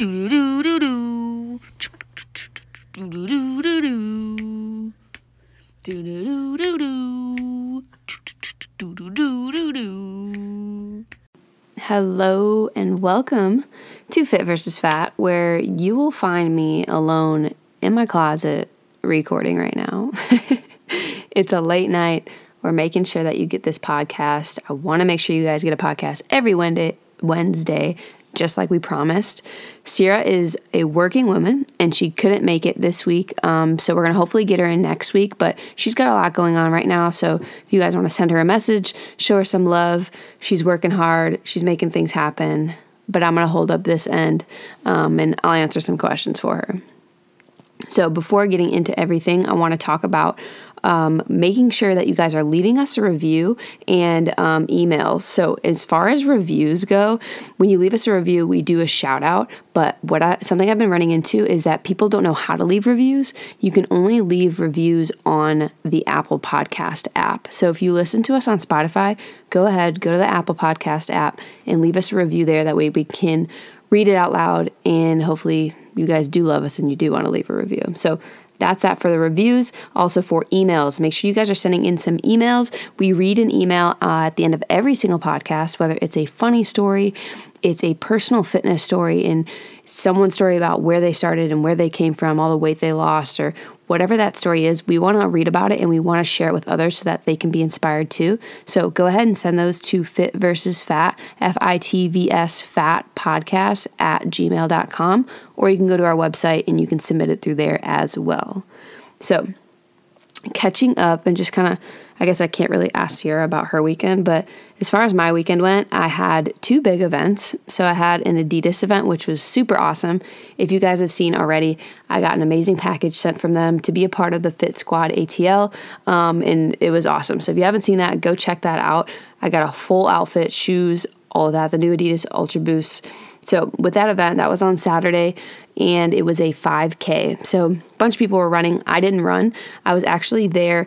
Do do do do do do do do do do do do do do do do do. Hello and welcome to Fit Versus Fat, where you will find me alone in my closet recording right now. It's a late night. We're making sure that you get this podcast. I want to make sure you guys get a podcast every Wednesday, just like we promised. Sierra is a working woman and she couldn't make it this week. So we're going to hopefully get her in next week, but she's got a lot going on right now. So if you guys want to send her a message, show her some love. She's working hard. She's making things happen, but I'm going to hold up this end and I'll answer some questions for her. So before getting into everything, I want to talk about making sure that you guys are leaving us a review and emails. So as far as reviews go, when you leave us a review, we do a shout out. But something I've been running into is that people don't know how to leave reviews. You can only leave reviews on the Apple Podcast app. So if you listen to us on Spotify, go ahead, go to the Apple Podcast app and leave us a review there. That way we can read it out loud and hopefully you guys do love us and you do want to leave a review. So that's that for the reviews. Also for emails, make sure you guys are sending in some emails. We read an email at the end of every single podcast, whether it's a funny story, it's a personal fitness story, and someone's story about where they started and where they came from, all the weight they lost, or whatever that story is. We want to read about it and we want to share it with others so that they can be inspired too. So go ahead and send those to Fit Versus Fat, F-I-T-V-S Fat Podcast @gmail.com. Or you can go to our website and you can submit it through there as well. So catching up and just kind of, I guess I can't really ask Sierra about her weekend, but as far as my weekend went, I had two big events. So I had an Adidas event, which was super awesome. If you guys have seen already, I got an amazing package sent from them to be a part of the Fit Squad ATL, and it was awesome. So if you haven't seen that, go check that out. I got a full outfit, shoes, all of that, the new Adidas Ultra Boost. So with that event, that was on Saturday, and it was a 5K. So a bunch of people were running. I didn't run. I was actually there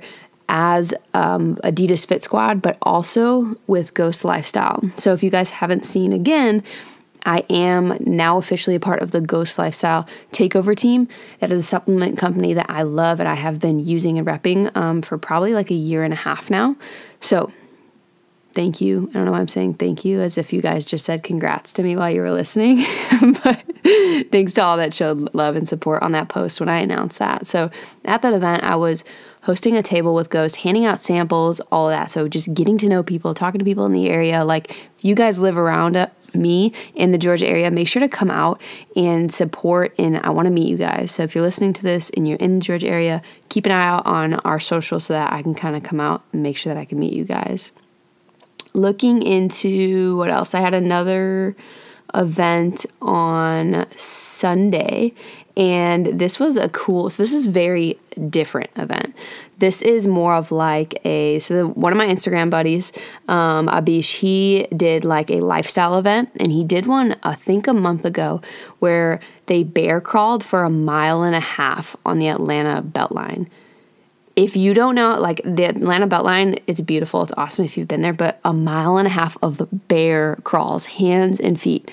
as Adidas Fit Squad, but also with Ghost Lifestyle. So if you guys haven't seen again, I am now officially a part of the Ghost Lifestyle Takeover Team. That is a supplement company that I love and I have been using and repping for probably like a year and a half now. So thank you. I don't know why I'm saying thank you as if you guys just said congrats to me while you were listening, but thanks to all that showed love and support on that post when I announced that. So at that event, I was hosting a table with Ghost, handing out samples, all of that. So just getting to know people, talking to people in the area. Like if you guys live around me in the Georgia area, make sure to come out and support. And I want to meet you guys. So if you're listening to this and you're in the Georgia area, keep an eye out on our social so that I can kind of come out and make sure that I can meet you guys. Looking into what else, I had another event on Sunday, and this was a cool, so this is very different event. This is more of like a, one of my Instagram buddies, Abish, he did like a lifestyle event, and he did one, I think a month ago, where they bear crawled for 1.5 miles on the Atlanta Beltline. If you don't know, like the Atlanta Beltline, it's beautiful. It's awesome if you've been there, but 1.5 miles of bear crawls, hands and feet.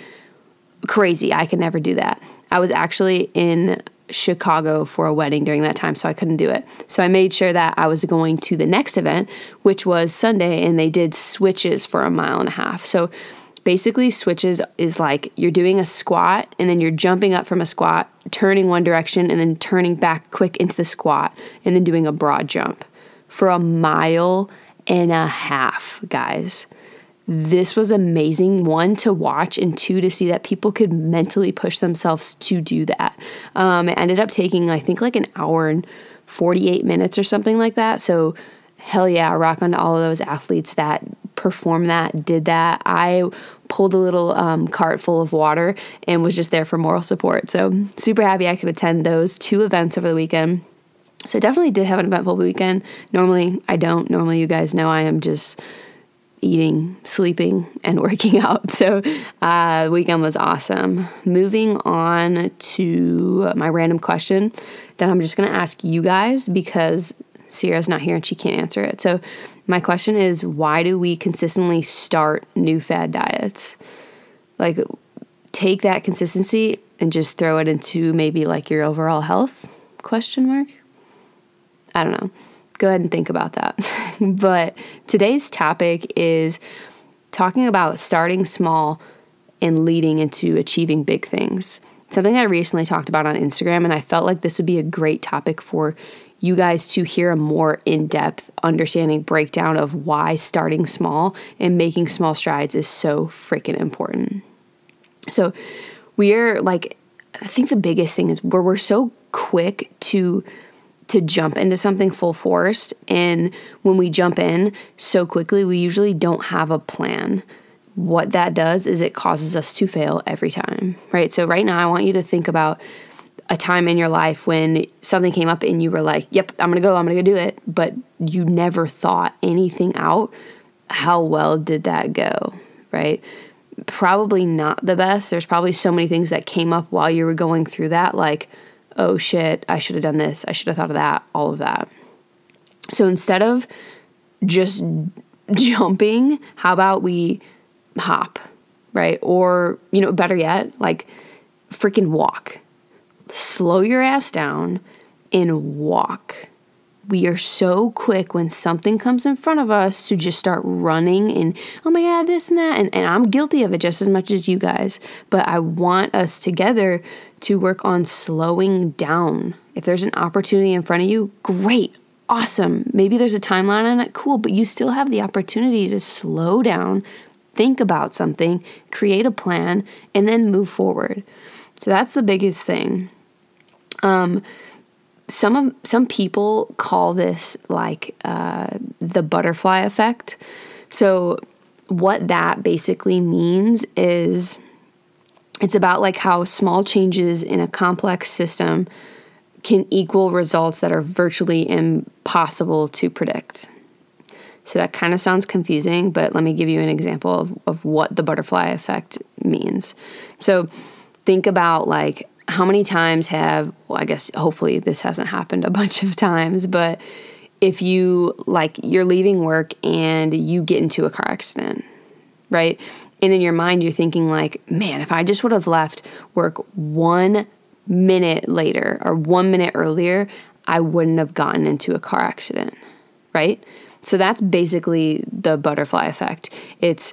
Crazy. I could never do that. I was actually in Chicago for a wedding during that time, so I couldn't do it. So I made sure that I was going to the next event, which was Sunday, and they did switches for 1.5 miles. So basically, switches is like you're doing a squat and then you're jumping up from a squat, turning one direction and then turning back quick into the squat and then doing a broad jump for 1.5 miles, guys. This was amazing, one, to watch, and two, to see that people could mentally push themselves to do that. It ended up taking, I think, like 1 hour and 48 minutes or something like that. So hell yeah, rock on to all of those athletes that perform that, did that. I pulled a little cart full of water and was just there for moral support. So super happy I could attend those two events over the weekend. So I definitely did have an eventful weekend. Normally I don't. Normally you guys know I am just eating, sleeping, and working out. So the weekend was awesome. Moving on to my random question that I'm just going to ask you guys because Sierra's not here and she can't answer it. So my question is, why do we consistently start new fad diets? Like, take that consistency and just throw it into maybe like your overall health ? I don't know. Go ahead and think about that. But today's topic is talking about starting small and leading into achieving big things. Something I recently talked about on Instagram, and I felt like this would be a great topic for you guys to hear a more in-depth understanding breakdown of why starting small and making small strides is so freaking important. So we are like, I think the biggest thing is where we're so quick to jump into something full force. And when we jump in so quickly, we usually don't have a plan. What that does is it causes us to fail every time, right? So right now I want you to think about a time in your life when something came up and you were like, yep, I'm going to do it. But you never thought anything out. How well did that go, right? Probably not the best. There's probably so many things that came up while you were going through that, like, oh shit, I should have done this. I should have thought of that, all of that. So instead of just jumping, how about we hop, right? Or, better yet, like freaking walk. Slow your ass down and walk. We are so quick when something comes in front of us to just start running and, oh my God, this and that. And I'm guilty of it just as much as you guys. But I want us together to work on slowing down. If there's an opportunity in front of you, great, awesome. Maybe there's a timeline on it, cool. But you still have the opportunity to slow down, think about something, create a plan, and then move forward. So that's the biggest thing. Some people call this like the butterfly effect. So what that basically means is it's about like how small changes in a complex system can equal results that are virtually impossible to predict. So that kind of sounds confusing, but let me give you an example of what the butterfly effect means. So think about like, how many times I guess hopefully this hasn't happened a bunch of times, but if you're leaving work and you get into a car accident, right? And in your mind, you're thinking like, man, if I just would have left work 1 minute later or 1 minute earlier, I wouldn't have gotten into a car accident, right? So that's basically the butterfly effect. It's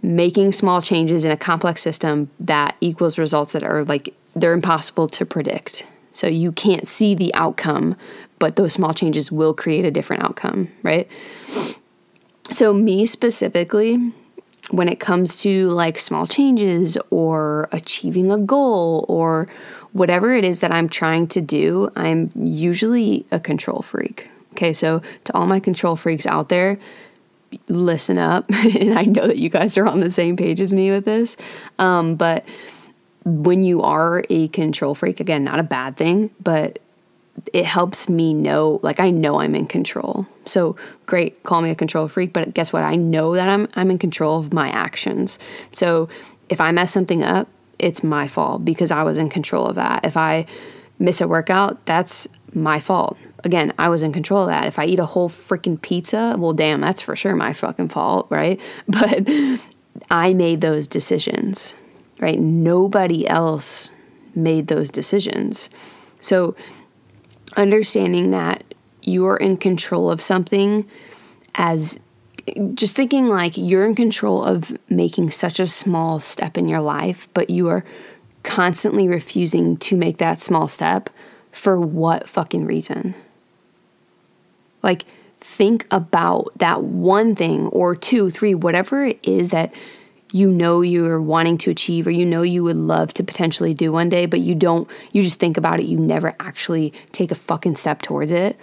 making small changes in a complex system that equals results that are like, they're impossible to predict. So you can't see the outcome, but those small changes will create a different outcome, right? So me specifically, when it comes to like small changes or achieving a goal or whatever it is that I'm trying to do, I'm usually a control freak. Okay, so to all my control freaks out there, listen up. And I know that you guys are on the same page as me with this, but when you are a control freak, again, not a bad thing, but it helps me know, like, I know I'm in control. So great, call me a control freak, but guess what? I know that I'm in control of my actions. So if I mess something up, it's my fault because I was in control of that. If I miss a workout, that's my fault. Again, I was in control of that. If I eat a whole freaking pizza, well, damn, that's for sure my fucking fault, right? But I made those decisions, right? Nobody else made those decisions. So understanding that you are in control of something, as just thinking like you're in control of making such a small step in your life, but you are constantly refusing to make that small step. For what fucking reason? Like, think about that one thing or two, three, whatever it is that you're wanting to achieve or you would love to potentially do one day, but you just think about it. You never actually take a fucking step towards it.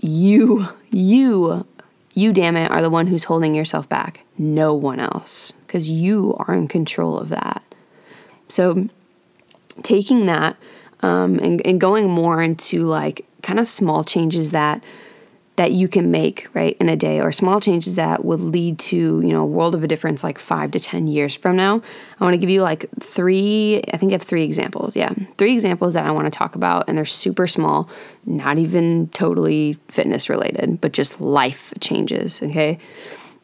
You damn it, are the one who's holding yourself back. No one else, because you are in control of that. So taking that and going more into like kind of small changes that you can make, right, in a day, or small changes that would lead to, a world of a difference like 5 to 10 years from now. I want to give you like three examples. Yeah. Three examples that I want to talk about, and they're super small, not even totally fitness related, but just life changes. Okay.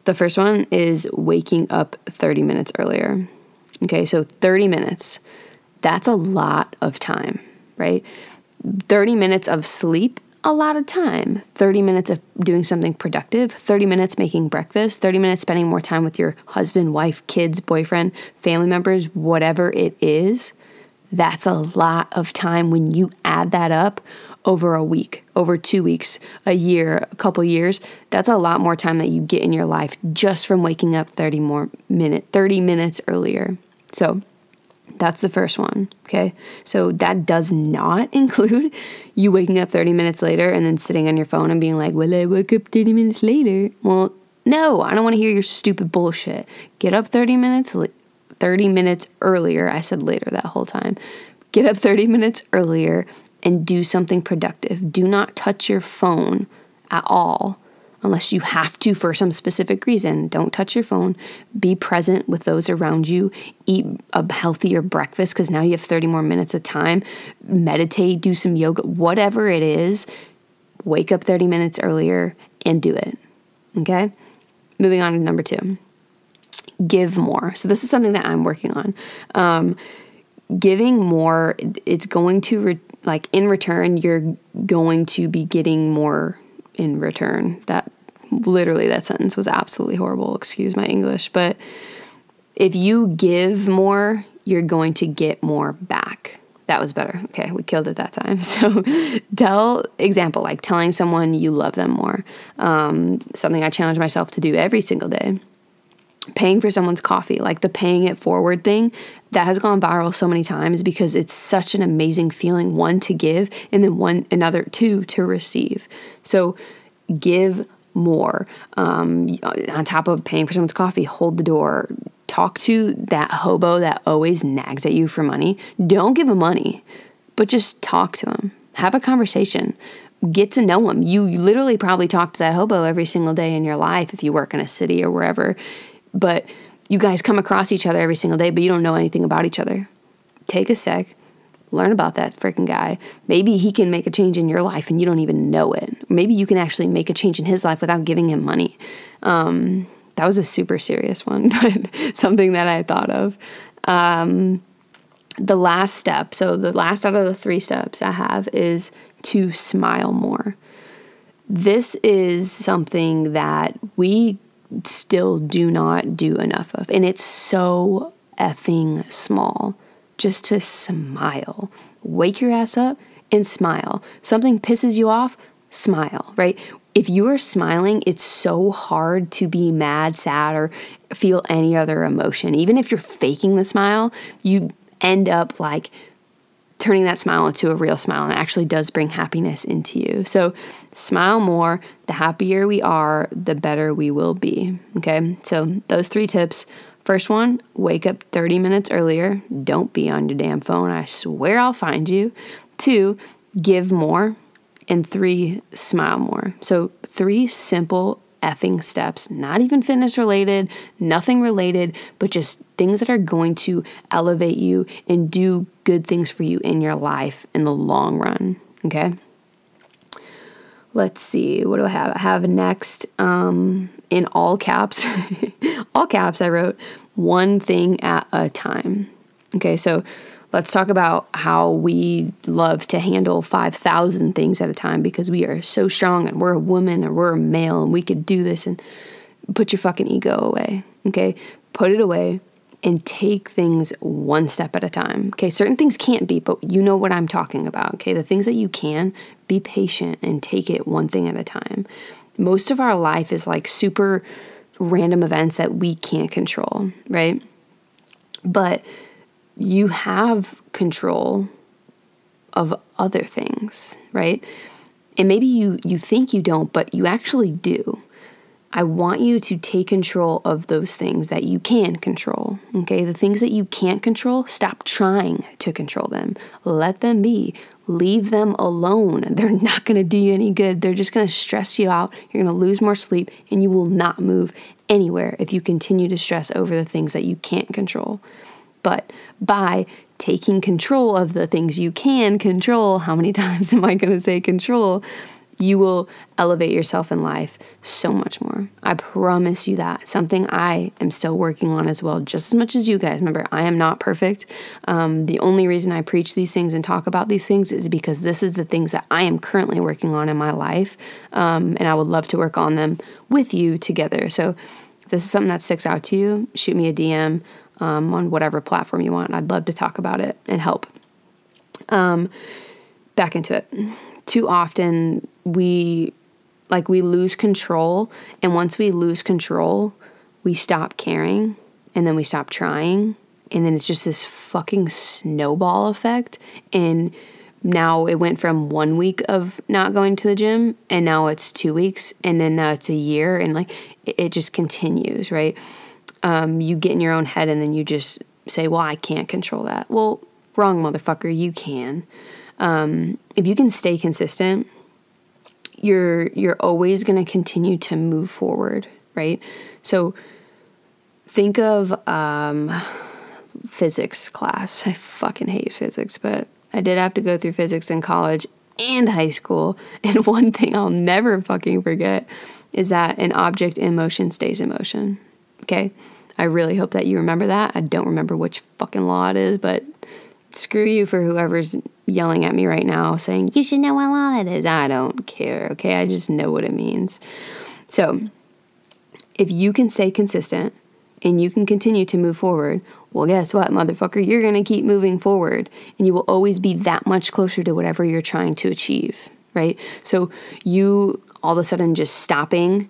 The first one is waking up 30 minutes earlier. Okay, so 30 minutes. That's a lot of time, right? 30 minutes of sleep, a lot of time. 30 minutes of doing something productive, 30 minutes making breakfast, 30 minutes spending more time with your husband, wife, kids, boyfriend, family members, whatever it is. That's a lot of time when you add that up over a week, over 2 weeks, a year, a couple years. That's a lot more time that you get in your life just from waking up 30 minutes earlier. So that's the first one, okay? So that does not include you waking up 30 minutes later and then sitting on your phone and being like, well, I woke up 30 minutes later. Well, no, I don't want to hear your stupid bullshit. Get up 30 minutes earlier. I said later that whole time. Get up 30 minutes earlier and do something productive. Do not touch your phone at all unless you have to for some specific reason. Don't touch your phone. Be present with those around you. Eat a healthier breakfast because now you have 30 more minutes of time. Meditate, do some yoga, whatever it is. Wake up 30 minutes earlier and do it, okay? Moving on to number 2. Give more. So this is something that I'm working on. Giving more, it's going to, in return, you're going to be getting more in return. That sentence was absolutely horrible. Excuse my English. But if you give more, you're going to get more back. That was better. Okay, we killed it that time. So telling someone you love them more. Something I challenge myself to do every single day. Paying for someone's coffee, the paying it forward thing, that has gone viral so many times because it's such an amazing feeling, one, to give, and then two, to receive. So give more. On top of paying for someone's coffee, hold the door. Talk to that hobo that always nags at you for money. Don't give him money, but just talk to him. Have a conversation. Get to know him. You literally probably talk to that hobo every single day in your life if you work in a city or wherever. But you guys come across each other every single day, but you don't know anything about each other. Take a sec, learn about that freaking guy. Maybe he can make a change in your life and you don't even know it. Maybe you can actually make a change in his life without giving him money. That was a super serious one, but something that I thought of. The last step, so the last out of the 3 steps I have is to smile more. This is something that we still do not do enough of. And it's so effing small just to smile. Wake your ass up and smile. Something pisses you off, smile, right? If you are smiling, it's so hard to be mad, sad, or feel any other emotion. Even if you're faking the smile, you end up turning that smile into a real smile, and it actually does bring happiness into you. So smile more. The happier we are, the better we will be. Okay. So those 3 tips. First one, wake up 30 minutes earlier. Don't be on your damn phone. I swear I'll find you. 2, give more. And 3, smile more. So 3 simple effing steps, not even fitness related, nothing related, but just things that are going to elevate you and do good things for you in your life in the long run. Okay. Let's see. What do I have? I have next, in all caps, I wrote one thing at a time. Okay. So let's talk about how we love to handle 5,000 things at a time because we are so strong and we're a woman and we're a male and we could do this, and put your fucking ego away. Okay. Put it away and take things one step at a time. Okay. Certain things can't be, but you know what I'm talking about. Okay. The things that you can, be patient and take it one thing at a time. Most of our life is super random events that we can't control, right? But you have control of other things, right? And maybe you think you don't, but you actually do. I want you to take control of those things that you can control, okay? The things that you can't control, stop trying to control them. Let them be. Leave them alone. They're not going to do you any good. They're just going to stress you out. You're going to lose more sleep, and you will not move anywhere if you continue to stress over the things that you can't control. But by taking control of the things you can control, how many times am I going to say control? you will elevate yourself in life so much more. I promise you that. Something I am still working on as well, just as much as you guys. Remember, I am not perfect. The only reason I preach these things and talk about these things is because this is the things that I am currently working on in my life, and I would love to work on them with you together. So if this is something that sticks out to you, shoot me a DM on whatever platform you want. I'd love to talk about it and help. Back into it. Too often we lose control, and once we lose control, we stop caring, and then we stop trying, and then it's just this fucking snowball effect, and now it went from 1 week of not going to the gym, and now it's 2 weeks, and then now it's a year, and it just continues, right? You get in your own head, and then you just say, well, I can't control that. Well, wrong, motherfucker, you can. If you can stay consistent, you're always going to continue to move forward, right? So think of physics class. I fucking hate physics, but I did have to go through physics in college and high school. And one thing I'll never fucking forget is that an object in motion stays in motion, okay? I really hope that you remember that. I don't remember which fucking law it is, but screw you for whoever's yelling at me right now saying, you should know what law that is. I don't care, okay? I just know what it means. So if you can stay consistent and you can continue to move forward, well, guess what, motherfucker? You're going to keep moving forward, and you will always be that much closer to whatever you're trying to achieve, right? So you all of a sudden just stopping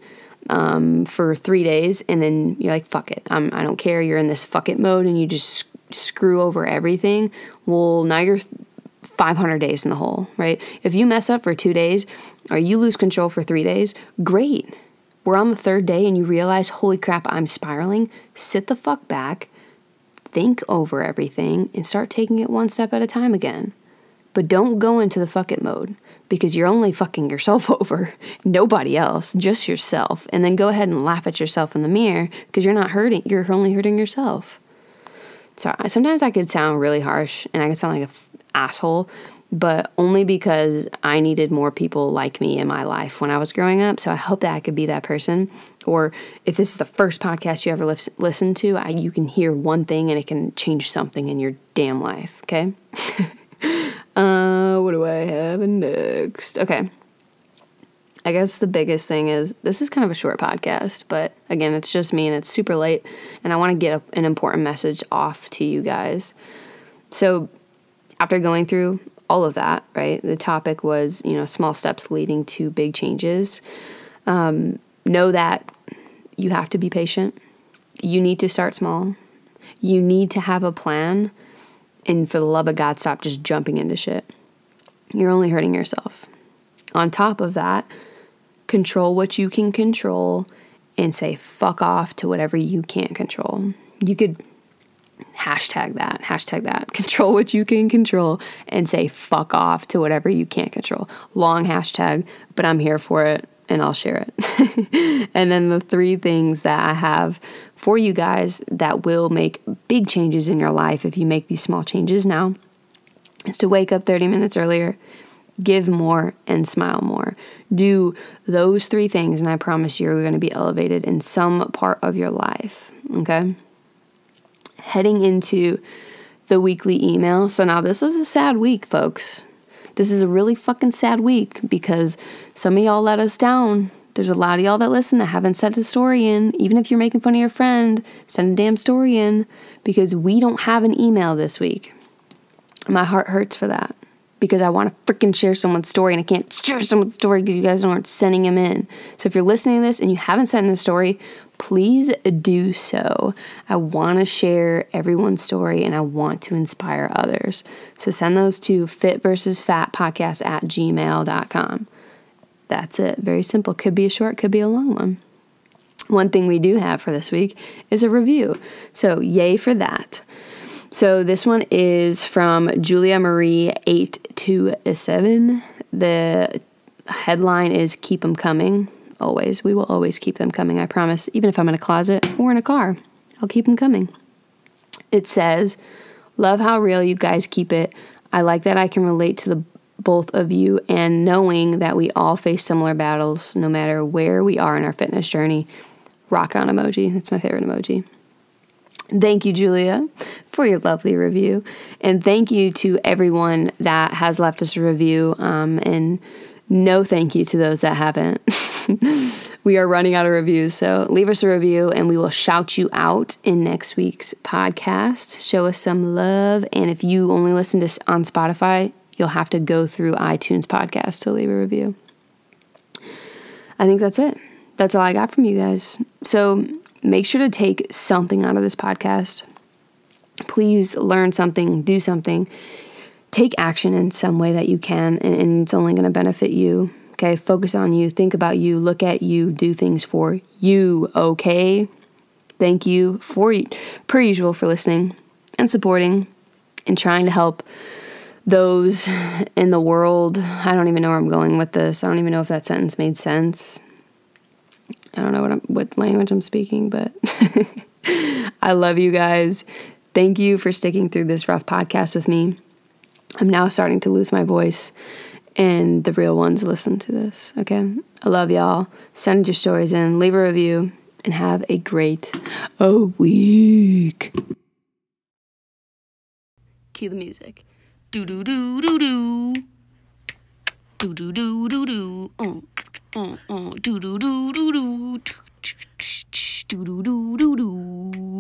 for 3 days, and then you're like, fuck it. I don't care. You're in this fuck it mode, and you just screw over everything. Well, now you're 500 days in the hole, right? If you mess up for 2 days or you lose control for 3 days, great. We're on the third day and you realize, holy crap, I'm spiraling. Sit the fuck back, think over everything, and start taking it one step at a time again. But don't go into the fuck it mode, because you're only fucking yourself over, nobody else, just yourself. And then go ahead and laugh at yourself in the mirror, because you're not hurting, you're only hurting yourself. So sometimes I could sound really harsh and I could sound like an asshole, but only because I needed more people like me in my life when I was growing up. So I hope that I could be that person. Or if this is the first podcast you ever listen to, you can hear one thing and it can change something in your damn life, okay? What do I have next? Okay. I guess the biggest thing is, this is kind of a short podcast, but again, it's just me and it's super late, and I want to get an important message off to you guys. So after going through all of that, right, the topic was, small steps leading to big changes. Know that you have to be patient. You need to start small. You need to have a plan. And for the love of God, stop just jumping into shit. You're only hurting yourself. On top of that, control what you can control and say fuck off to whatever you can't control. You could hashtag that. Control what you can control and say fuck off to whatever you can't control. Long hashtag, but I'm here for it and I'll share it. And then the three things that I have for you guys that will make big changes in your life if you make these small changes now is to wake up 30 minutes earlier, give more, and smile more. Do those three things, and I promise you're going to be elevated in some part of your life, okay? Heading into the weekly email. So now this is a sad week, folks. This is a really fucking sad week because some of y'all let us down. There's a lot of y'all that listen that haven't sent a story in. Even if you're making fun of your friend, send a damn story in, because we don't have an email this week. My heart hurts for that, because I want to freaking share someone's story, and I can't share someone's story because you guys aren't sending them in. So if you're listening to this and you haven't sent in a story, please do so. I want to share everyone's story, and I want to inspire others. So send those to fitversusfatpodcast@gmail.com. That's it. Very simple. Could be a short, could be a long one. One thing we do have for this week is a review. So yay for that. So this one is from Julia Marie 827. The headline is "Keep Them Coming." Always. We will always keep them coming, I promise. Even if I'm in a closet or in a car, I'll keep them coming. It says, love how real you guys keep it. I like that I can relate to the both of you, and knowing that we all face similar battles no matter where we are in our fitness journey. Rock on emoji. That's my favorite emoji. Thank you, Julia, for your lovely review. And thank you to everyone that has left us a review. And no thank you to those that haven't. We are running out of reviews, so leave us a review and we will shout you out in next week's podcast. Show us some love. And if you only listen to on Spotify, you'll have to go through iTunes podcast to leave a review. I think that's it. That's all I got from you guys. So make sure to take something out of this podcast. Please learn something, do something, take action in some way that you can, and it's only going to benefit you. Okay, focus on you, think about you, look at you, do things for you, okay? Thank you, per usual, for listening and supporting and trying to help those in the world. I don't even know where I'm going with this. I don't even know if that sentence made sense. I don't know what language I'm speaking, but I love you guys. Thank you for sticking through this rough podcast with me. I'm now starting to lose my voice. And the real ones listen to this, okay? I love y'all. Send your stories in, leave a review, and have a great week. Cue the music. Do-do-do-do-do. Do-do-do-do-do. Do-do-do-do-do. Do-do-do-do-do.